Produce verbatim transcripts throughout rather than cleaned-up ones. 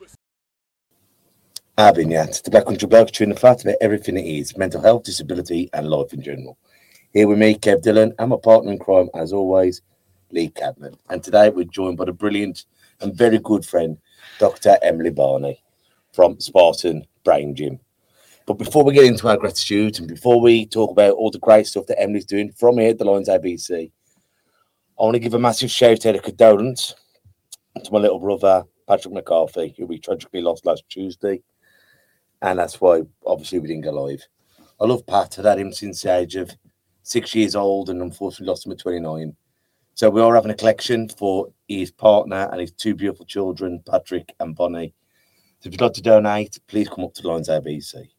listen. I've been Yant, the Black Country Blokes chewing the fat about everything it is, mental health, disability and life in general. Here with me, Kev Dillon, and my partner in crime, as always, Lee Cadman. And today we're joined by the brilliant and very good friend, Doctor Emily Barney from Spartan Brain Gym. But before we get into our gratitude and before we talk about all the great stuff that Emily's doing from here at the Lions A B C, I want to give a massive shout out of condolence to my little brother, Patrick McCarthy, who we tragically lost last Tuesday. And that's why, obviously, we didn't go live. I love Pat. I've had him since the age of six years old and unfortunately lost him at twenty-nine. So we are having a collection for his partner and his two beautiful children, Patrick and Bonnie. So if you'd like to donate, please come up to the Lions A B C.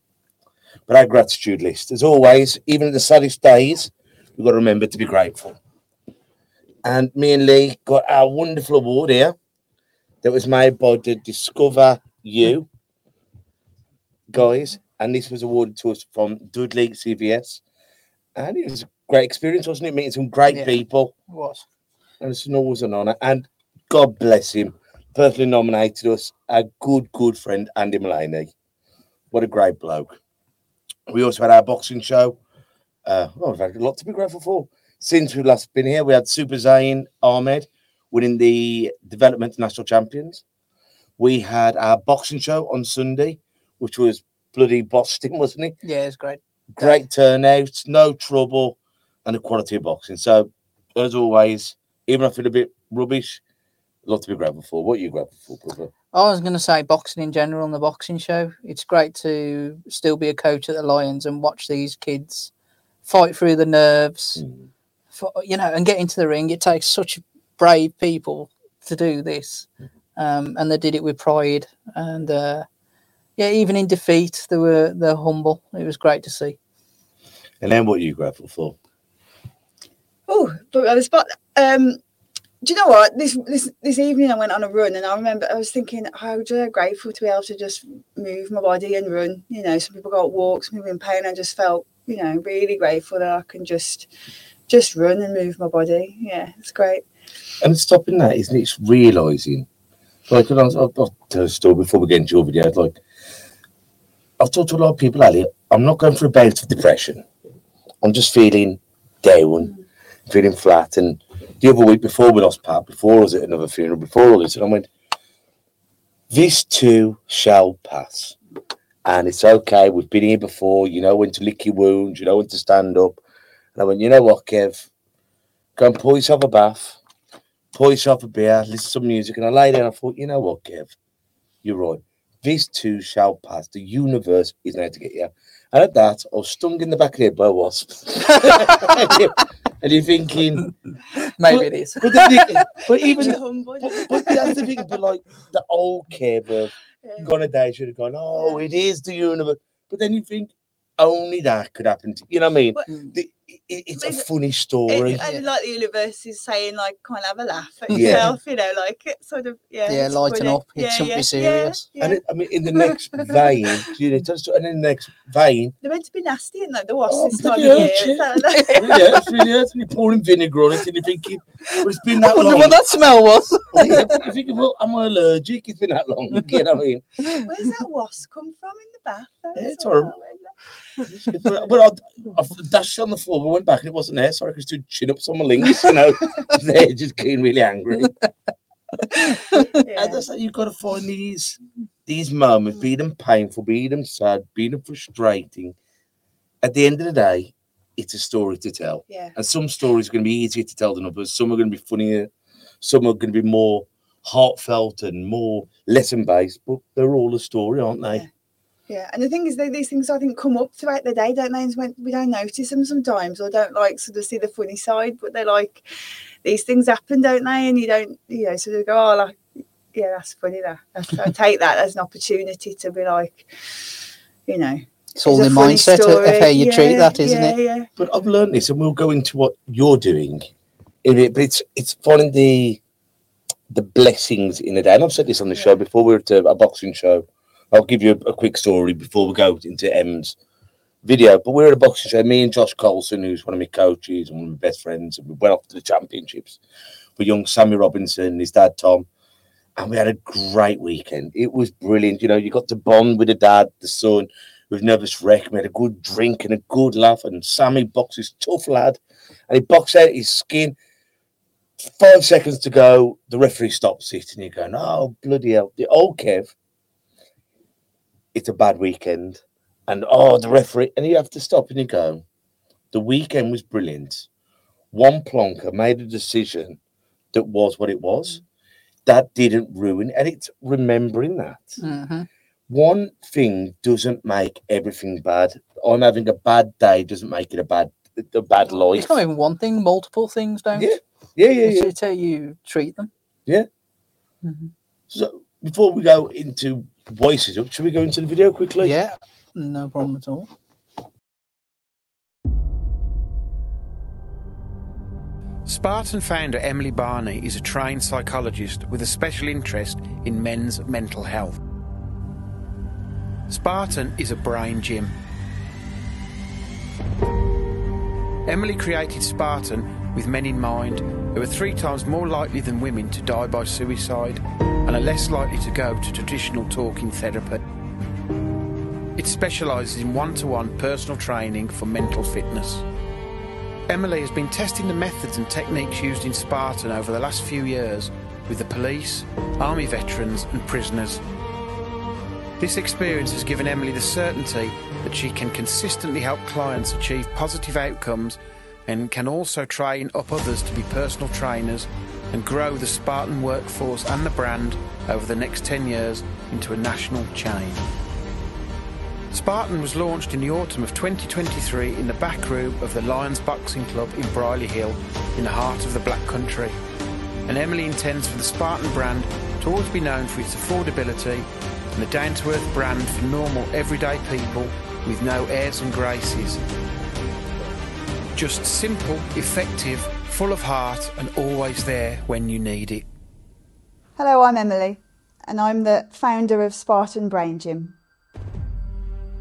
But our gratitude list, as always, even at the saddest days, we've got to remember to be grateful. And me and Lee got our wonderful award here that was made by the Discover You guys, and this was awarded to us from Dudley C V S, and it was a great experience, wasn't it? Meeting some great yeah, people, it was, and it's always an honour. And God bless him, personally nominated us our good, good friend Andy Mullaney. What a great bloke! We also had our boxing show. Uh, well, we've had a lot to be grateful for since we've last been here. We had Super Zane Ahmed winning the Development National Champions. We had our boxing show on Sunday, which was bloody Boston, wasn't it? Yeah, it's great. Great turnout, no trouble, and the quality of boxing. So, as always, even if I feel a bit rubbish, a lot to be grateful for. What are you grateful for, brother? I was going to say boxing in general and the boxing show. It's great to still be a coach at the Lions and watch these kids fight through the nerves, mm. for, you know, and get into the ring. It takes such brave people to do this, mm. um, and they did it with pride and... Uh, Yeah, even in defeat, they were they're humble. It was great to see. And then, what are you grateful for? Oh, put me on the spot. Um, do you know what? This this this evening, I went on a run, and I remember I was thinking, how oh, grateful to be able to just move my body and run. You know, some people got walks, some people in pain. I just felt, you know, really grateful that I can just just run and move my body. Yeah, it's great. And stopping that, isn't it? It's realising. Like, I'll, I'll tell a story before we get into your video. Like, I've talked to a lot of people earlier. I'm not going through a bout of depression. I'm just feeling down, feeling flat. And the other week before we lost Pat, before I was at another funeral, before all this, and I went, this too shall pass. And it's okay. We've been here before. You know when to lick your wounds. You know when to stand up. And I went, you know what, Kev? Go and pour yourself a bath. Pour yourself a beer. Listen to some music. And I lay down and I thought, you know what, Kev? You're right. This too shall pass. The universe is now to get you. And at that, I was stung in the back of the head by a wasp. And you're thinking... Maybe but, it is. But, the, but even... but, but that's the thing, but like, the old Kev of yeah. gone a day should have gone, oh, it is the universe. But then you think, only that could happen to you. Know what I mean? But, the, it, it's a funny story. It, yeah. And like the universe is saying, like, come and have a laugh at yourself, yeah. you know, like, sort of, yeah. Yeah, lighten up. It yeah, shouldn't yeah, be serious. Yeah, yeah. And it, I mean, in the next vein, you know, just, and in the next vein. They're meant to be nasty, isn't they? The wasps oh, this time of year. Yeah, it's really hurts. And you're pouring vinegar on it and you're thinking, well, it's been that long. I wonder what that smell was. You're thinking, well, am I allergic? It's been that long. You know what I mean? Where's that wasp come from in the bath? Yeah, it's horrible. But, but I, I dashed on the floor, I went back and it wasn't there. Sorry, I could do chin ups on my links, you know. They're just getting really angry. Yeah. And that's how you've got to find these these moments, be them painful, be them sad, be them frustrating. At the end of the day, it's a story to tell. Yeah. And some stories are going to be easier to tell than others. Some are going to be funnier. Some are going to be more heartfelt and more lesson based. But they're all a story, aren't they? Yeah. Yeah, and the thing is, they, these things, I think, come up throughout the day, don't they? And when we don't notice them sometimes or don't, like, sort of see the funny side, but they're like, these things happen, don't they? And you don't, you know, sort of go, oh, like, yeah, that's funny though. That's, I take that as an opportunity to be like, you know, it's all the mindset story. Of how you yeah, treat that, isn't yeah, it? Yeah. But I've learned this, and we'll go into what you're doing in it. But it's it's finding the the blessings in the day. And I've said this on the yeah. show before. We were at a, a boxing show. I'll give you a, a quick story before we go into M's video. But we were at a boxing show. Me and Josh Coulson, who's one of my coaches and one of my best friends, and we went off to the championships with young Sammy Robinson, his dad Tom. And we had a great weekend. It was brilliant. You know, you got to bond with the dad, the son. With Nervous Wreck, we had a good drink and a good laugh. And Sammy boxes, tough lad. And he boxed out his skin. Five seconds to go, the referee stops it. And you're going, oh, bloody hell. The old Kev, it's a bad weekend. And, oh, the referee. And you have to stop and you go, the weekend was brilliant. One plonker made a decision that was what it was. That didn't ruin. And it's remembering that. Mm-hmm. One thing doesn't make everything bad. On having a bad day doesn't make it a bad a bad life. It's not even one thing. Multiple things don't. Yeah, yeah, yeah. It's, yeah. it's how you treat them. Yeah. Mm-hmm. So before we go into voices up, should we go into the video quickly? Yeah, no problem at all. Spartan founder Emily Barney is a trained psychologist with a special interest in men's mental health. Spartan is a brain gym. Emily created Spartan with men in mind who are three times more likely than women to die by suicide and are less likely to go to traditional talking therapy. It specialises in one-to-one personal training for mental fitness. Emily has been testing the methods and techniques used in Spartan over the last few years with the police, army veterans and prisoners. This experience has given Emily the certainty that she can consistently help clients achieve positive outcomes and can also train up others to be personal trainers and grow the Spartan workforce and the brand over the next ten years into a national chain. Spartan was launched in the autumn of twenty twenty-three in the back room of the Lions Boxing Club in Briley Hill in the heart of the Black Country, and Emily intends for the Spartan brand to always be known for its affordability and the down-to-earth brand for normal, everyday people with no airs and graces. Just simple, effective, full of heart and always there when you need it. Hello, I'm Emily and I'm the founder of Spartan Brain Gym.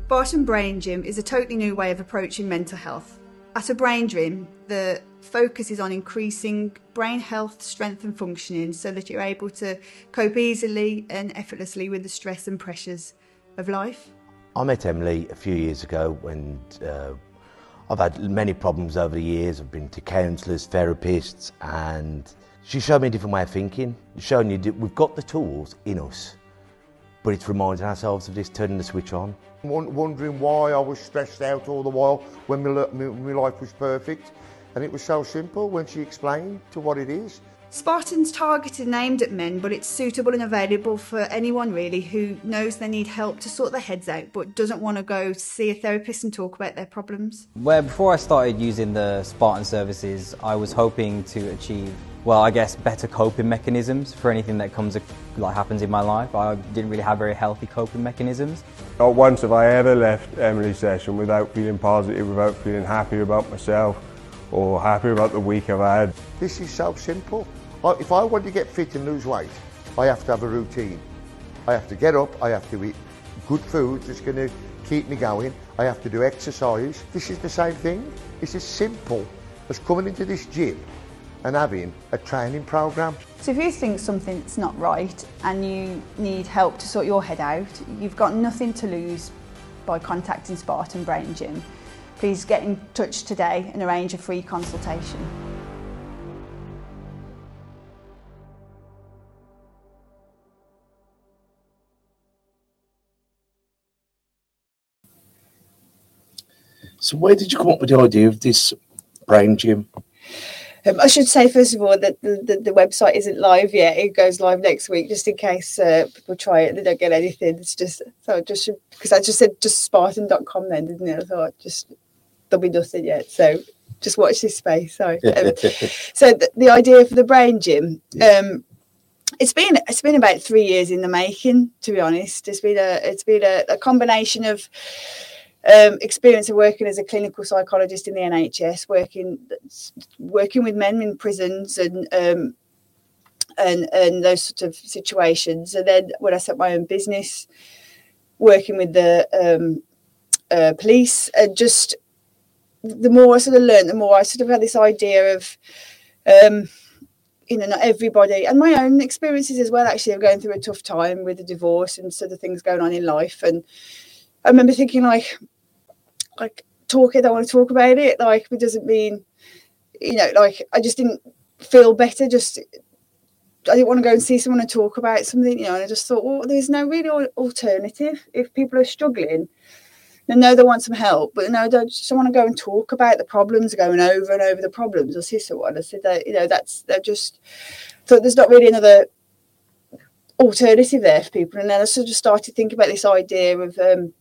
Spartan Brain Gym is a totally new way of approaching mental health. At a brain gym, the focus is on increasing brain health, strength and functioning so that you're able to cope easily and effortlessly with the stress and pressures of life. I met Emily a few years ago when uh, I've had many problems over the years. I've been to counsellors, therapists, and she showed me a different way of thinking, showing you that we've got the tools in us, but it's reminding ourselves of this, turning the switch on. Wondering why I was stressed out all the while when my, my life was perfect. And it was so simple when she explained to what it is. Spartan's targeted and aimed at men, but it's suitable and available for anyone really who knows they need help to sort their heads out but doesn't want to go see a therapist and talk about their problems. Well, before I started using the Spartan services, I was hoping to achieve, well, I guess better coping mechanisms for anything that comes, like happens in my life. I didn't really have very healthy coping mechanisms. Not once have I ever left Emily's session without feeling positive, without feeling happy about myself, or happy about the week I've had. This is so simple. If I want to get fit and lose weight, I have to have a routine. I have to get up, I have to eat good food that's going to keep me going, I have to do exercise. This is the same thing. It's as simple as coming into this gym and having a training programme. So if you think something's not right and you need help to sort your head out, you've got nothing to lose by contacting Spartan Brain Gym. Please get in touch today and arrange a free consultation. So where did you come up with the idea of this brain gym? Um, I should say, first of all, that the, the, the website isn't live yet. It goes live next week, just in case uh, people try it and they don't get anything. It's just, so just because I just said just spartan dot com then, didn't it? I thought just there'll be nothing yet. So just watch this space. Sorry. Um, so the, the idea for the brain gym, um, it's been it's been about three years in the making, to be honest. It's been a it's been a, a combination of um, experience of working as a clinical psychologist in the N H S, working working with men in prisons and um, and and those sort of situations. And then when I set my own business, working with the um, uh, police, and just the more I sort of learned, the more I sort of had this idea of, um, you know, not everybody, and my own experiences as well, actually, of going through a tough time with a divorce and sort of things going on in life. And I remember thinking, like, like talk it, I want to talk about it. Like, it doesn't mean, you know, like, I just didn't feel better. Just, I didn't want to go and see someone and talk about something, you know, and I just thought, well, there's no real alternative. If people are struggling, they know they want some help, but no, they just want to go and talk about the problems, going over and over the problems. I see someone, I said that, you know, that's, they're just, thought there's not really another alternative there for people. And then I sort of started thinking about this idea of, um,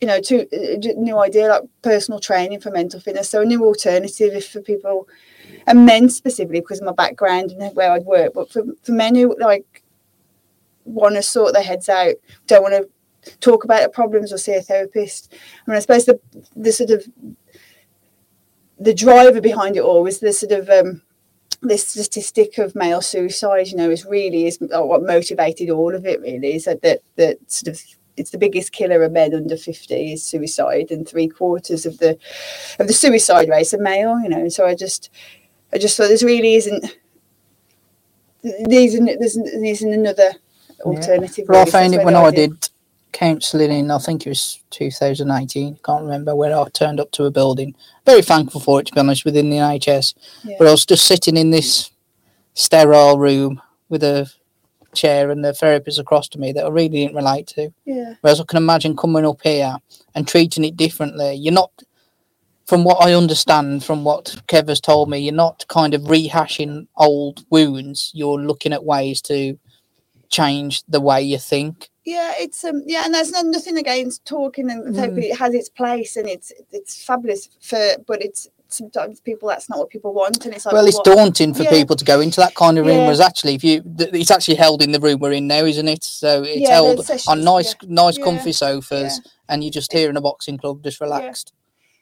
you know, two uh, new idea, like personal training for mental fitness. So a new alternative if for people, and men specifically, because of my background and where I'd work, but for, for men who, like, want to sort their heads out, don't want to talk about their problems or see a therapist. I mean, I suppose the the sort of the driver behind it all is the sort of um this statistic of male suicide, you know, is really is what motivated all of it, really, is that that, that sort of it's the biggest killer of men under fifty is suicide, and three quarters of the of the suicide rates are male, you know. So I just I just thought this really isn't these there's isn't another alternative. Yeah. Well, I found it when I did counselling in, I think it was two thousand eighteen, can't remember, when I turned up to a building, very thankful for it, to be honest, within the N H S. Yeah. But I was just sitting in this sterile room with a chair and the therapist across to me that I really didn't relate to. Yeah. Whereas I can imagine coming up here and treating it differently. You're not, from what I understand, from what Kev has told me, you're not kind of rehashing old wounds. You're looking at ways to change the way you think. Yeah, it's um yeah, and there's nothing against talking, and mm. it has its place, and it's it's fabulous for, but it's sometimes people, that's not what people want, and it's like, well, it's what? daunting for yeah. people to go into that kind of room. Yeah. Whereas actually, if you, it's actually held in the room we're in now, isn't it? So it's yeah, held sessions, on nice, yeah. nice, yeah. comfy sofas, yeah. and you just here in a boxing club, just relaxed. Yeah.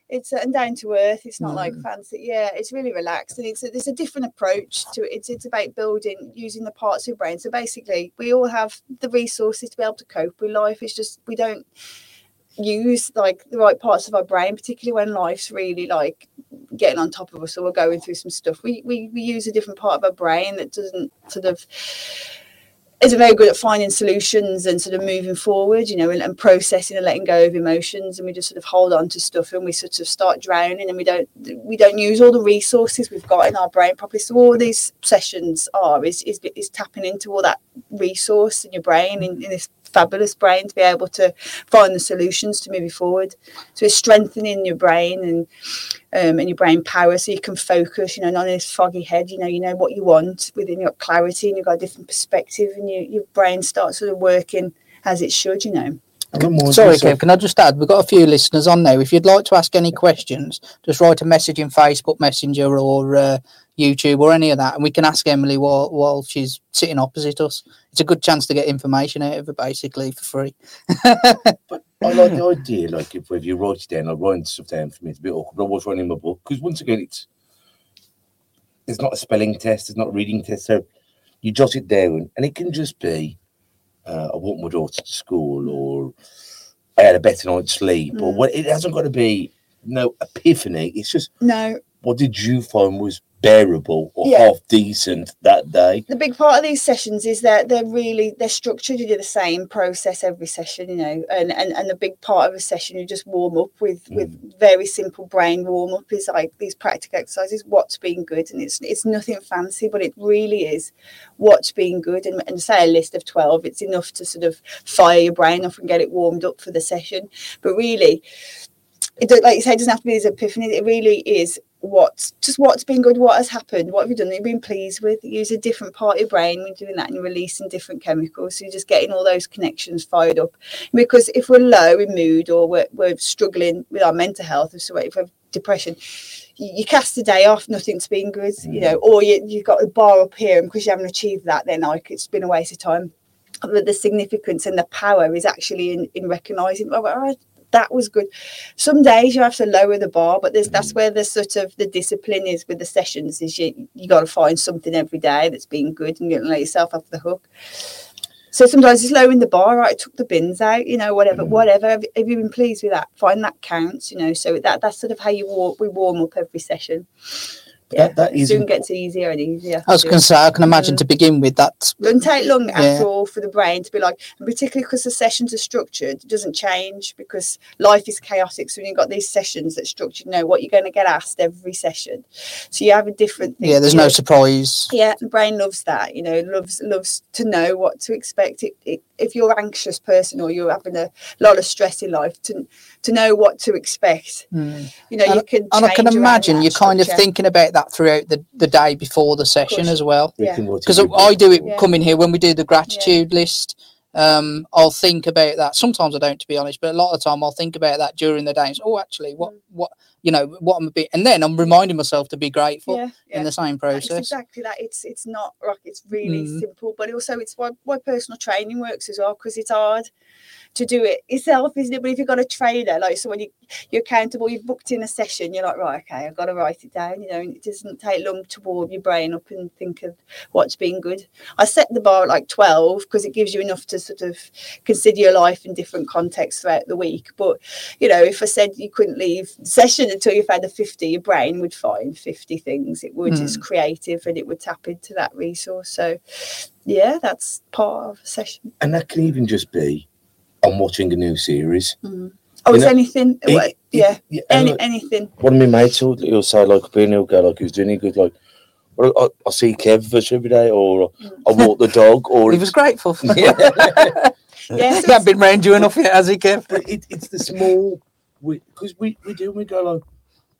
It's uh, and down to earth. It's not mm. like fancy. Yeah, it's really relaxed, and it's there's a different approach to it. It's it's about building, using the parts of your brain. So basically, we all have the resources to be able to cope with life. It's just we don't use, like, the right parts of our brain, particularly when life's really, like, getting on top of us, or we're going through some stuff. We we, we use a different part of our brain that doesn't sort of isn't very good at finding solutions and sort of moving forward, you know, and, and processing and letting go of emotions, and we just sort of hold on to stuff, and we sort of start drowning, and we don't we don't use all the resources we've got in our brain properly. So all these sessions are is is, is tapping into all that resource in your brain, in, in this fabulous brain, to be able to find the solutions to move forward. So it's strengthening your brain and um and your brain power, so you can focus, you know, not in this foggy head, you know you know what you want within your clarity, and you've got a different perspective, and you, your brain starts sort of working as it should, you know. More sorry, Kev, can I just add, we've got a few listeners on there. If you'd like to ask any questions, just write a message in Facebook Messenger or uh, YouTube or any of that, and we can ask Emily while while she's sitting opposite us. It's a good chance to get information out of her, basically, for free. But I like the idea, like, if, if you write it down, like writing stuff down for me, it's a bit awkward. I was writing my book, because once again, it's it's not a spelling test, it's not a reading test, so you jot it down, and it can just be, Uh, I want my daughter to school, or I had a better night's sleep, mm. or what. It hasn't got to be no epiphany. It's just, no, what did you find was bearable or yeah. half decent that day? The big part of these sessions is that they're really they're structured. You do the same process every session, you know, and and, and the big part of a session, you just warm up with mm. with very simple brain warm up, is like these practical exercises. What's been good, and it's it's nothing fancy, but it really is what's been good, and, and say a list of twelve. It's enough to sort of fire your brain off and get it warmed up for the session. But really, it like you say, it doesn't have to be this epiphany. It really is what's just what's been good, what has happened, what have you done that you've been pleased with. You use a different part of your brain when you're doing that, and you're releasing different chemicals, so you're just getting all those connections fired up. Because if we're low in mood, or we're, we're struggling with our mental health, so if we have depression, you, you cast a day off, nothing to be angry with, you know, or you, you've got the bar up here, and because you haven't achieved that, then like it's been a waste of time. But the significance and the power is actually in, in recognizing, oh, oh, that was good. Some days you have to lower the bar, but there's, that's where the sort of the discipline is with the sessions, is you you got to find something every day that's been good, and you don't let yourself off the hook. So sometimes it's lowering the bar, right? I took the bins out, you know, whatever, mm. whatever. Have, have you been pleased with that? Find that counts, you know. So that that's sort of how you walk, we warm up every session. Yeah, that, that soon isn't... gets easier and easier. I was going to say, I can imagine yeah. to begin with that. Don't take long yeah. at all for the brain to be like, and particularly because the sessions are structured, it doesn't change because life is chaotic. So when you've got these sessions that's structured, you know what you're going to get asked every session. So you have a different thing. Yeah, there's no surprise. Yeah, the brain loves that, you know, loves loves to know what to expect. It, it, if you're an anxious person or you're having a lot of stress in life, to to know what to expect. Mm. You know, and, you can And I can imagine you're structure. kind of thinking about that throughout the, the day before the session as well, because yeah. I do it yeah. coming here when we do the gratitude yeah. list. um I'll think about that. Sometimes I don't, to be honest, but a lot of the time I'll think about that during the day. It's, oh, actually what what you know what I'm a bit, and then I'm reminding myself to be grateful yeah, yeah. in the same process. That's exactly that. It's it's not rock. It's really mm. simple, but also it's why, why personal training works as well, because it's hard to do it yourself, isn't it? But if you've got a trainer, like someone you, you're accountable, you've booked in a session, you're like, right, okay, I've got to write it down, you know, and it doesn't take long to warm your brain up and think of what's been good. I set the bar at like twelve because it gives you enough to sort of consider your life in different contexts throughout the week. But, you know, if I said you couldn't leave session until you've had a fifty, your brain would find fifty things. It would, mm. it's creative, and it would tap into that resource. So, yeah, that's part of a session. And that can even just be, I'm watching a new series. Mm. Oh, you it's know, anything. It, well, yeah, yeah any, like, anything. One of my mates will, he'll say, like, being, he'll go, like, he was doing it good, like, well, I, I see Kev every day, or mm. I walk the dog, or... he was grateful for yeah. that. yeah, so that been round you enough yet, has he, Kev? But it, it's the small... Because we, we, we do, we go, like,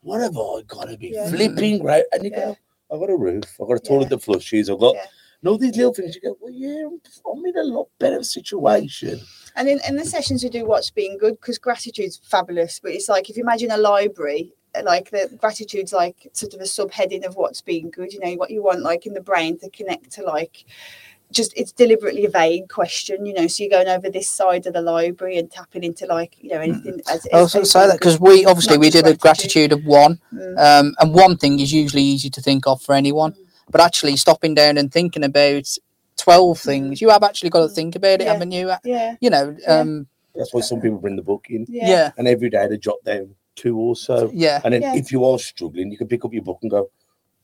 what have I got to be yeah. flipping, right? And you yeah. go, I've got a roof, I've got a toilet yeah. that flushes, I've got... Yeah. And all these little things, you go, well, yeah, I'm in a lot better situation. And in, in the sessions we do what's being good, because gratitude's fabulous, but it's like, if you imagine a library, like the gratitude's like sort of a subheading of what's being good, you know, what you want like in the brain to connect to, like, just it's deliberately a vague question, you know, so you're going over this side of the library and tapping into, like, you know, anything. As, I was going to say that because we obviously we did gratitude. a gratitude of one mm. um, and one thing is usually easy to think of for anyone. Mm. But actually stopping down and thinking about twelve things, you have actually got to think about it, yeah. haven't you? Yeah. You know. Yeah. Um, That's why some people bring the book in. Yeah. yeah. And every day they jot down two or so. Yeah. And then yeah. if you are struggling, you can pick up your book and go,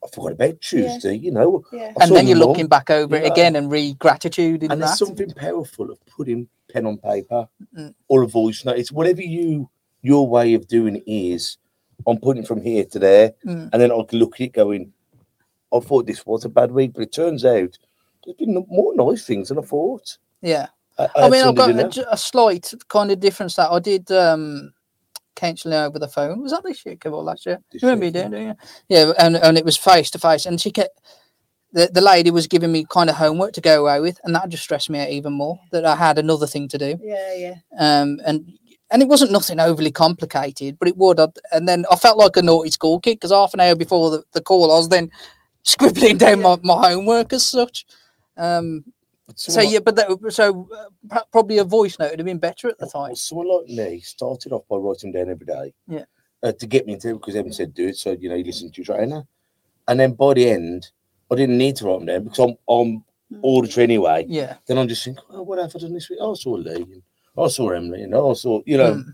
I forgot about Tuesday, yeah. you know. Yeah. And then you're more. looking back over yeah. it again and re-gratitude in and that. And there's something powerful of putting pen on paper mm. or a voice note. It's whatever you your way of doing it is. I'm putting from here to there. Mm. And then I'll look at it going, I thought this was a bad week, but it turns out there's been more nice things than I thought. Yeah. I, I, I mean, I've got a, a slight kind of difference that I did um, counselling over the phone. Was that this year, Kev, or last year? This you remember year, you doing it? Yeah, yeah and, and it was face-to-face. And she kept, the, the lady was giving me kind of homework to go away with, and that just stressed me out even more, that I had another thing to do. Yeah, yeah. Um, and... And it wasn't nothing overly complicated, but it would. I'd, and then I felt like a naughty school kid, because half an hour before the, the call, I was then... scribbling down yeah. my, my homework as such. Um, so, like, yeah, but that, so uh, probably a voice note would have been better at the time. Well, someone like me started off by writing down every day yeah. uh, to get me into it, because everyone said do it. So, you know, you listen to your trainer. And then by the end, I didn't need to write them down because I'm, I'm auditory anyway. Yeah. Then I'm just thinking, oh, what have I done this week? Oh, I saw Lee, and I saw Emily, and I saw, you know. Mm.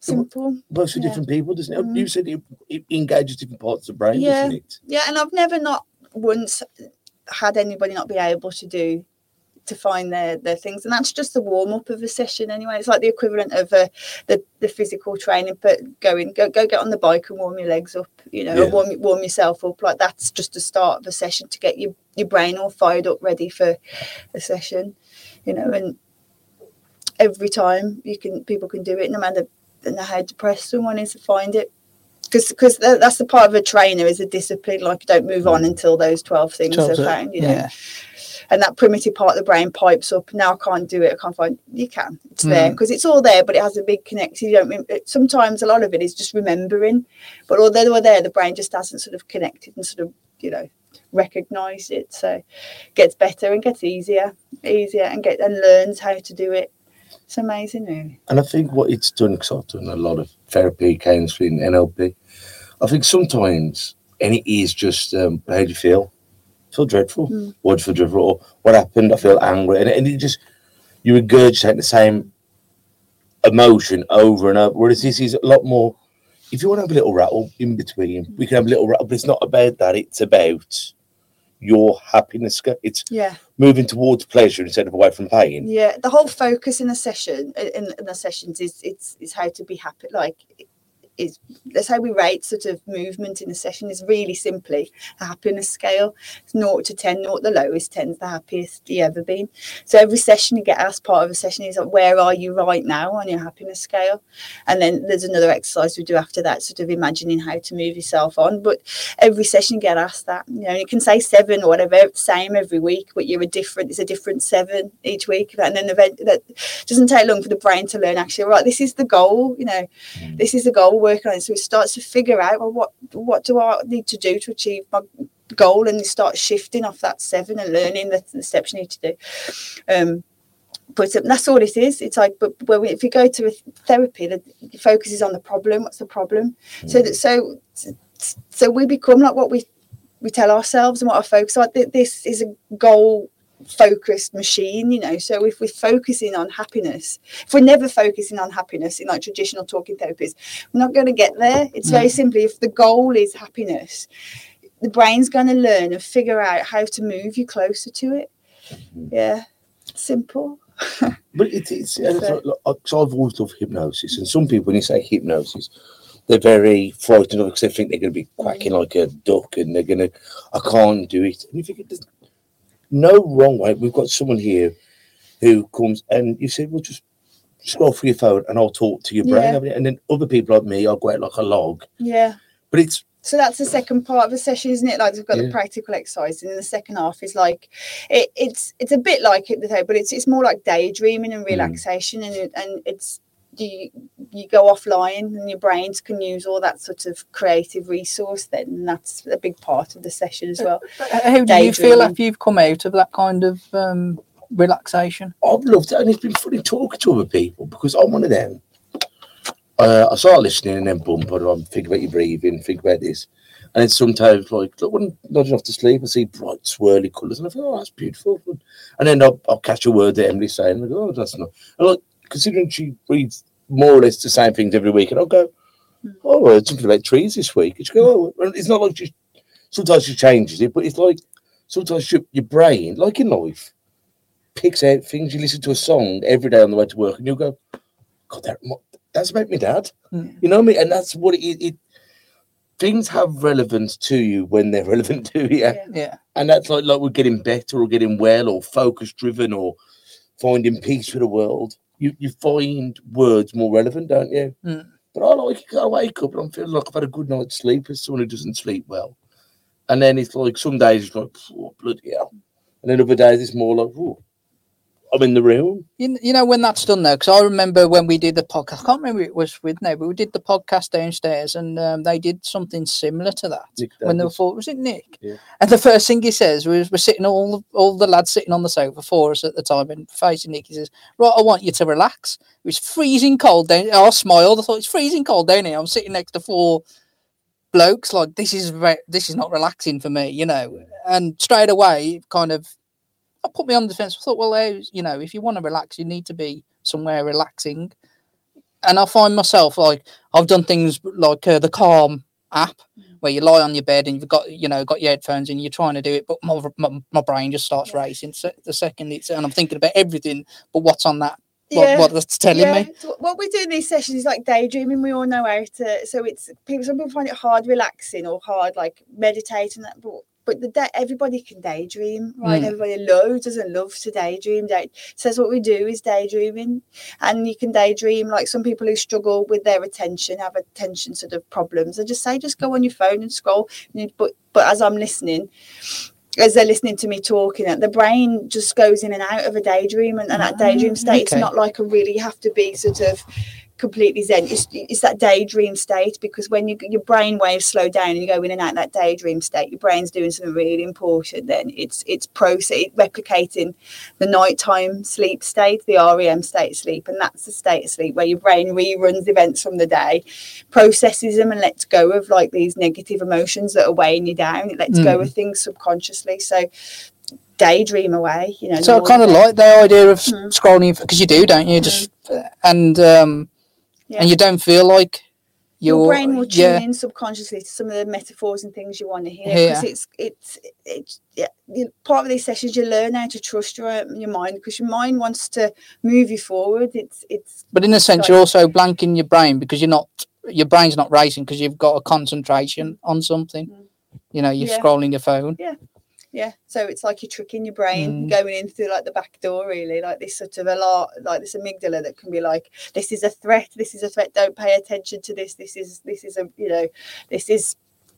Simple. Works for yeah. different people, doesn't it? Mm. You said it, it engages different parts of the brain, yeah. doesn't it? Yeah, and I've never not once had anybody not be able to do, to find their, their things. And that's just the warm-up of a session anyway. It's like the equivalent of uh, the, the physical training, but going, go, go get on the bike and warm your legs up, you know, yeah. or warm, warm yourself up. Like, that's just the start of a session to get your, your brain all fired up, ready for a session, you know, and every time you can, people can do it, no matter and how depressed someone is to find it, because because that's the part of a trainer, is a discipline, like, don't move on until those twelve things twelve are found, you know. Yeah. and that primitive part of the brain pipes up, now I can't do it, I can't find, you can, it's mm. there, because it's all there, but it has a big connection. You don't, it, sometimes a lot of it is just remembering, but although they were there, the brain just hasn't sort of connected and sort of, you know, recognized it. So it gets better and gets easier, easier and get and learns how to do it. It's amazing, really. And I think what it's done, because I've done a lot of therapy, counseling, N L P, I think sometimes, and it is just, um, how do you feel? I feel dreadful. Mm. Why do you feel dreadful? Or what happened? I feel angry. And, and it just, you regurgitate the same emotion over and over. Whereas this is a lot more, if you want to have a little rattle in between, we can have a little rattle, but it's not about that. It's about your happiness. It's yeah. moving towards pleasure instead of away from pain. Yeah, the whole focus in a session, in, in the sessions, is it's is how to be happy. Like, is that's how we rate sort of movement in a session, is really simply a happiness scale. It's naught to ten, naught the lowest, ten's the happiest you ever been. So every session you get asked, part of a session is like, where are you right now on your happiness scale? And then there's another exercise we do after that, sort of imagining how to move yourself on. But every session you get asked that, you know, you can say seven or whatever, same every week, but you're a different, it's a different seven each week. And then event that doesn't take long for the brain to learn, actually, right, this is the goal, you know, this is the goal. Working on it, so it starts to figure out, well, what what do I need to do to achieve my goal, and they start shifting off that seven and learning the, the steps you need to do. Um but that's all it is. It's like, but when we, if you go to a therapy, the focus is on the problem. What's the problem? Mm. So that so so we become like what we we tell ourselves and what our focus on. This is a goal focused machine, you know. So if we're focusing on happiness, if we're never focusing on happiness in like traditional talking therapies, we're not going to get there. It's very simply, if the goal is happiness, the brain's going to learn and figure out how to move you closer to it. Yeah, simple. But it, it's, it's so, like, so I've always loved hypnosis, and some people, when you say hypnosis, they're very frightened of it because they think they're going to be quacking like a duck and they're going to, I can't do it. And you think it doesn't. No wrong way. We've got someone here who comes and you say, well, just scroll through your phone and I'll talk to your brain. Yeah. And then other people like me, I'll go out like a log. Yeah. But it's... So that's the second part of the session, isn't it? Like, we've got yeah. the practical exercise, and then the second half is like, it, it's it's a bit like it, but it's it's more like daydreaming and relaxation, mm. and and it's... You, you go offline and your brains can use all that sort of creative resource then, and that's a big part of the session as well. How do you feel after you've come out of that kind of um, relaxation? I've loved it, and it's been funny talking to other people, because I'm one of them. Uh, I start listening and then boom, I'm thinking about your breathing, think about this. And it's sometimes like, look, when nodding off to sleep, I see bright, swirly colours and I think, oh, that's beautiful. And then I'll, I'll catch a word that Emily's saying and I go, oh, that's not... And like, considering she reads more or less the same things every week, and I'll go, oh, I heard something about trees this week. And she go, oh, it's not like she, sometimes she changes it, but it's like sometimes your, your brain, like in life, picks out things. You listen to a song every day on the way to work, and you'll go, God, that, that's about me dad. Mm. You know what I mean? And that's what it is. Things have relevance to you when they're relevant to you. Yeah. yeah. And that's like, like we're getting better or getting well or focus-driven or finding peace with the world. You, you find words more relevant, don't you? Mm. But I like it. I wake up and I'm feeling like I've had a good night's sleep as someone who doesn't sleep well. And then it's like some days it's like, oh, bloody hell. And then other days it's more like, oh, I'm in the room. You, you know, when that's done though, because I remember when we did the podcast, I can't remember who it was with now, but we did the podcast downstairs and um, they did something similar to that. Nick when they were thought, was it Nick? Yeah. And the first thing he says was, we're sitting, all, all the lads sitting on the sofa for us at the time, and facing Nick, he says, right, I want you to relax. It was freezing cold down here. I smiled. I thought, it's freezing cold down here. I'm sitting next to four blokes. Like, this is, re- this is not relaxing for me, you know. And straight away, kind of, put me on the defense. I thought, well, you know, if you want to relax, you need to be somewhere relaxing. And I find myself like, I've done things like uh, the Calm app, where you lie on your bed and you've got, you know, got your headphones and you're trying to do it, but my, my, my brain just starts racing so the second it's, and I'm thinking about everything but what's on that. Yeah. What, what that's telling yeah. me. So what we do in these sessions is like daydreaming. We all know how to. So it's people. Some people find it hard relaxing or hard like meditating. That, but but the day, everybody can daydream, right? Mm. Everybody loves doesn't love to daydream. Day, so that's what we do is daydreaming, and you can daydream. Like some people who struggle with their attention have attention sort of problems. I just say just go on your phone and scroll. But but as I'm listening, as they're listening to me talking, that the brain just goes in and out of a daydream, and, and that daydream state, okay. It's not like I really have to be sort of completely zen. It's, it's that daydream state, because when you, your brain waves slow down and you go in and out that daydream state, your brain's doing something really important. Then it's it's process replicating the nighttime sleep state, the R E M state of sleep, and that's the state of sleep where your brain reruns events from the day, processes them, and lets go of like these negative emotions that are weighing you down. It lets mm. go of things subconsciously. So daydream away, you know. So I kind of like the idea of mm. scrolling, because you do, don't you? Mm. Just and. um Yeah. And you don't feel like your, your brain will tune yeah. in subconsciously to some of the metaphors and things you want to hear, because yeah. it's it's it's yeah. part of these sessions you learn how to trust your your mind, because your mind wants to move you forward. It's it's. But in a sense, like, you're also blanking your brain, because you're not your brain's not racing, because you've got a concentration on something. Mm. You know, you're yeah. scrolling your phone. Yeah. Yeah, so it's like you're tricking your brain, mm. going in through like the back door, really, like this sort of alarm, like this amygdala that can be like, this is a threat, this is a threat, don't pay attention to this, this is, this is a, you know, this is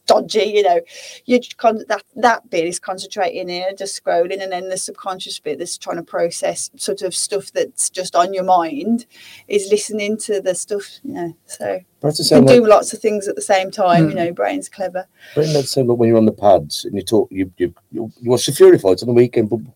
dodgy, you know. You con- that that bit is concentrating here, just scrolling, and then the subconscious bit that's trying to process sort of stuff that's just on your mind is listening to the stuff, you know. So you can like, do lots of things at the same time, mm. you know. Your brain's clever. Brain that sound like when you're on the pads and you talk, you you you watch the Fury fights on the weekend, but and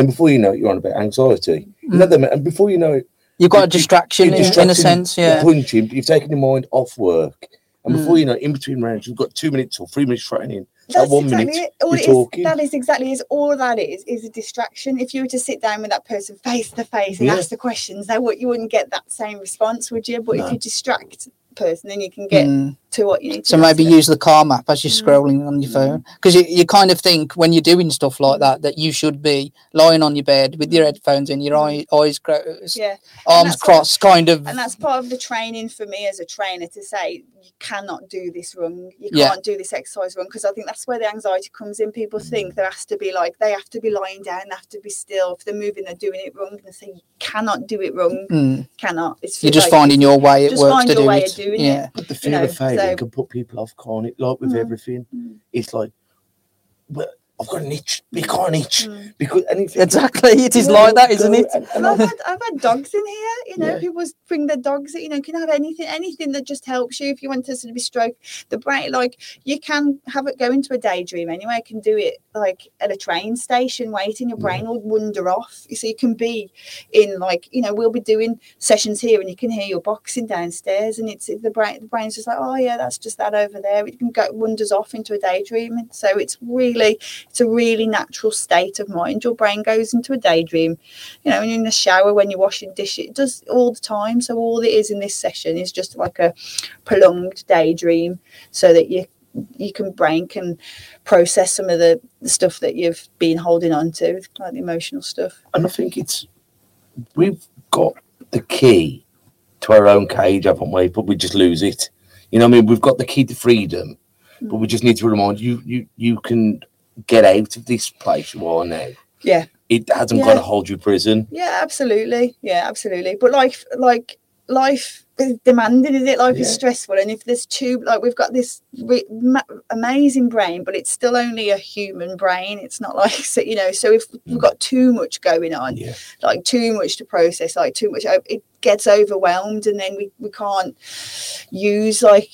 then before you know it, you're on a bit of anxiety, mm. you know them, and before you know it, you've got you, a distraction, you're, you're in, in a sense, yeah. You're punching, you've taken your mind off work. And before mm. you know, in between rounds, you've got two minutes or three minutes training. That's that one exactly minute, it. All you're it is, talking. That is exactly is all that is, is a distraction. If you were to sit down with that person face to face and yeah. ask the questions, they would, you wouldn't get that same response, would you? But no. if you distract the person, then you can get mm. to what you need to. So maybe use the car map as you're mm. scrolling on your phone. Because you, you kind of think when you're doing stuff like that, that you should be lying on your bed with your headphones in, your eye, eyes closed, yeah. arms crossed, what, kind of. And that's part of the training for me as a trainer, to say, you cannot do this wrong. You yeah. can't do this exercise wrong, because I think that's where the anxiety comes in. People think there has to be like, they have to be lying down, they have to be still. If they're moving, they're doing it wrong. And they say, you cannot do it wrong. Mm. Cannot. It's you're just like, finding your way. It just works find to your do way it. Of doing yeah. it. But the fear you know, of failure. So, can put people off, can't it? Like with mm. everything, mm. it's like, well, I've got an itch, we can't itch mm. because anything exactly it is yeah, like that, isn't it? And, and I've, had, I've had dogs in here, you know, yeah. people bring their dogs, you know, can have anything, anything that just helps you if you want to sort of be stroke the brain. Like you can have it go into a daydream anyway, you can do it like at a train station waiting, your brain mm. will wander off. So you can be in like, you know, we'll be doing sessions here and you can hear your boxing downstairs, and it's the brain, the brain's just like, oh yeah, that's just that over there. It can go wanders off into a daydream, and so it's really, it's a really natural state of mind. Your brain goes into a daydream, you know, when you're in the shower, when you're washing dishes, it does all the time. So all it is in this session is just like a prolonged daydream, so that you you can brain can process some of the stuff that you've been holding on to, like the emotional stuff. And I think it's, we've got the key to our own cage, haven't we? But we just lose it. You know what I mean? We've got the key to freedom, but we just need to remind you, you, you can get out of this place you are now. Yeah. It hasn't yeah. got to hold you prison. Yeah, absolutely. Yeah, absolutely. But like, like, life is demanding, is it? Life yeah. is stressful, and if there's two, like we've got this re- ma- amazing brain, but it's still only a human brain. It's not like, so, you know. So if we've got too much going on, yeah. like too much to process, like too much, it gets overwhelmed, and then we we can't use like.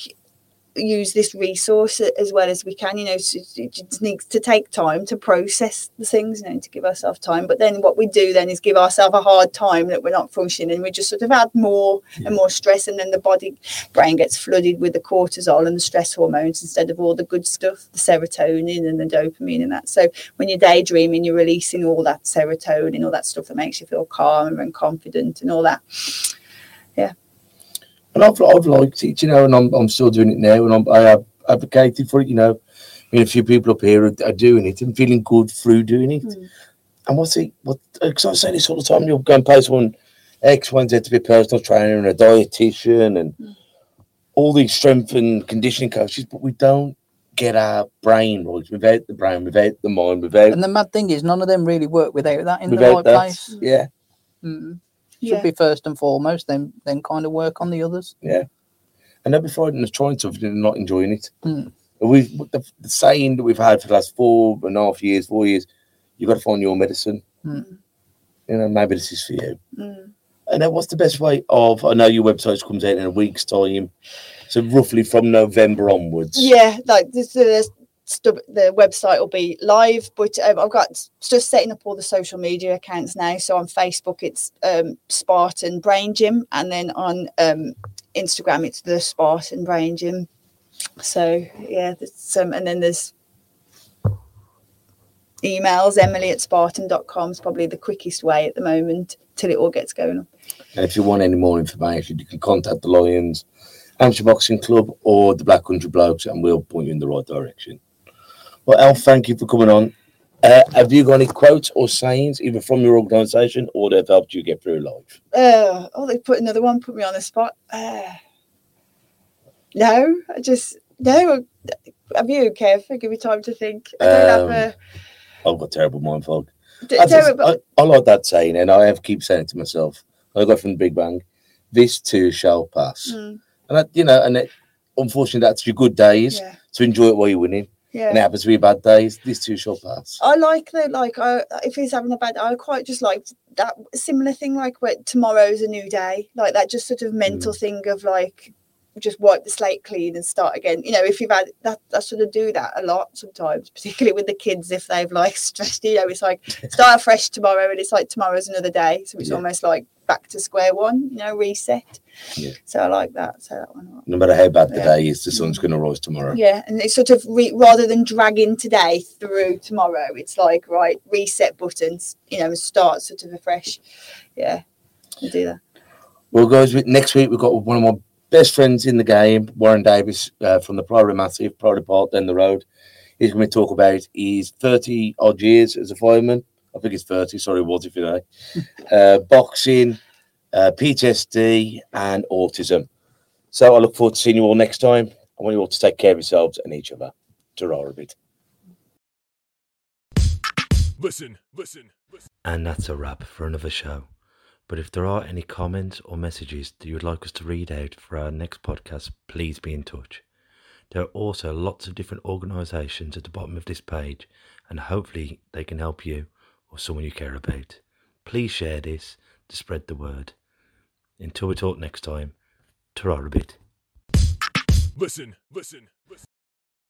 use this resource as well as we can, you know. It just needs to take time to process the things, you know, to give ourselves time. But then what we do then is give ourselves a hard time that we're not functioning, and we just sort of add more yeah. and more stress, and then the body brain gets flooded with the cortisol and the stress hormones instead of all the good stuff, the serotonin and the dopamine and that. So when you're daydreaming, you're releasing all that serotonin, all that stuff that makes you feel calm and confident and all that. Yeah. And I've, I've liked it, you know, and I'm I'm still doing it now, and I'm, I have advocated for it, you know. I mean, a few people up here are, are doing it and feeling good through doing it. Mm. And what's it, what, because I say this all the time, you'll go and pay someone X, Y, Z to be a personal trainer and a dietitian and mm. all these strength and conditioning coaches, but we don't get our brain right, without the brain, without the mind, without. And the mad thing is, none of them really work without that in without the right that, place. Yeah. Mm. Should yeah. be first and foremost, then then kind of work on the others. Yeah. And every Friday I was trying something and not enjoying it. Mm. we the, the saying that we've had for the last four and a half years, four years, you've got to find your medicine. Mm. You know, maybe this is for you. Mm. And then what's the best way of, I know your website comes out in a week's time, so roughly from November onwards. Yeah, like this, this, the website will be live, but um, I've got just setting up all the social media accounts now. So on Facebook, it's um, Spartan Brain Gym, and then on um, Instagram, it's the Spartan Brain Gym. So yeah, that's, um, and then there's emails. Emily at spartan dot com is probably the quickest way at the moment till it all gets going on. And if you want any more information, you can contact the Lions, Hampshire Boxing Club, or the Black Country Blokes, and we'll point you in the right direction. Well, Alf, thank you for coming on. Uh, have you got any quotes or sayings, either from your organisation or that have helped you get through life? Uh, oh, they put another one, put me on the spot. Uh, no, I just, no. Have you, Kev? Give me time to think. I don't um, have a... I've got terrible mind fog. D- I, just, I, I like that saying, and I have keep saying it to myself. I got from the Big Bang, this too shall pass. Mm. And, I, you know, and it, unfortunately, that's your good days, yeah, to enjoy it while you're winning. Yeah. And it happens to be bad days, this too shall pass. I like that, like, I, if he's having a bad day, I quite just like that similar thing, like, where tomorrow's a new day, like that just sort of mental mm. thing of, like, just wipe the slate clean and start again. You know, if you've had that, I sort of do that a lot sometimes, particularly with the kids, if they've, like, stressed, you know, it's like, start afresh tomorrow, and it's like tomorrow's another day. So it's yeah. almost like back to square one, you know, reset. Yeah. So I like that. So that one. No matter how bad the yeah. day is, the sun's going to rise tomorrow. Yeah, and it's sort of re- rather than dragging today through tomorrow, it's like, right, reset buttons, you know, and start sort of afresh. Yeah, I do that. Well, guys, next week we've got one of my best friends in the game, Warren Davis, uh, from the Priory Massive, Priory Park, down the road. He's going to talk about his thirty-odd years as a fireman. I think it's thirty, sorry, what if you know, uh, boxing, uh, P T S D, and autism. So I look forward to seeing you all next time. I want you all to take care of yourselves and each other. Ta-ra a bit. Listen, listen, listen. And that's a wrap for another show. But if there are any comments or messages that you would like us to read out for our next podcast, please be in touch. There are also lots of different organisations at the bottom of this page, and hopefully they can help you or someone you care about. Please share this to spread the word. Until we talk next time, ta-ra a bit. Listen, listen, listen.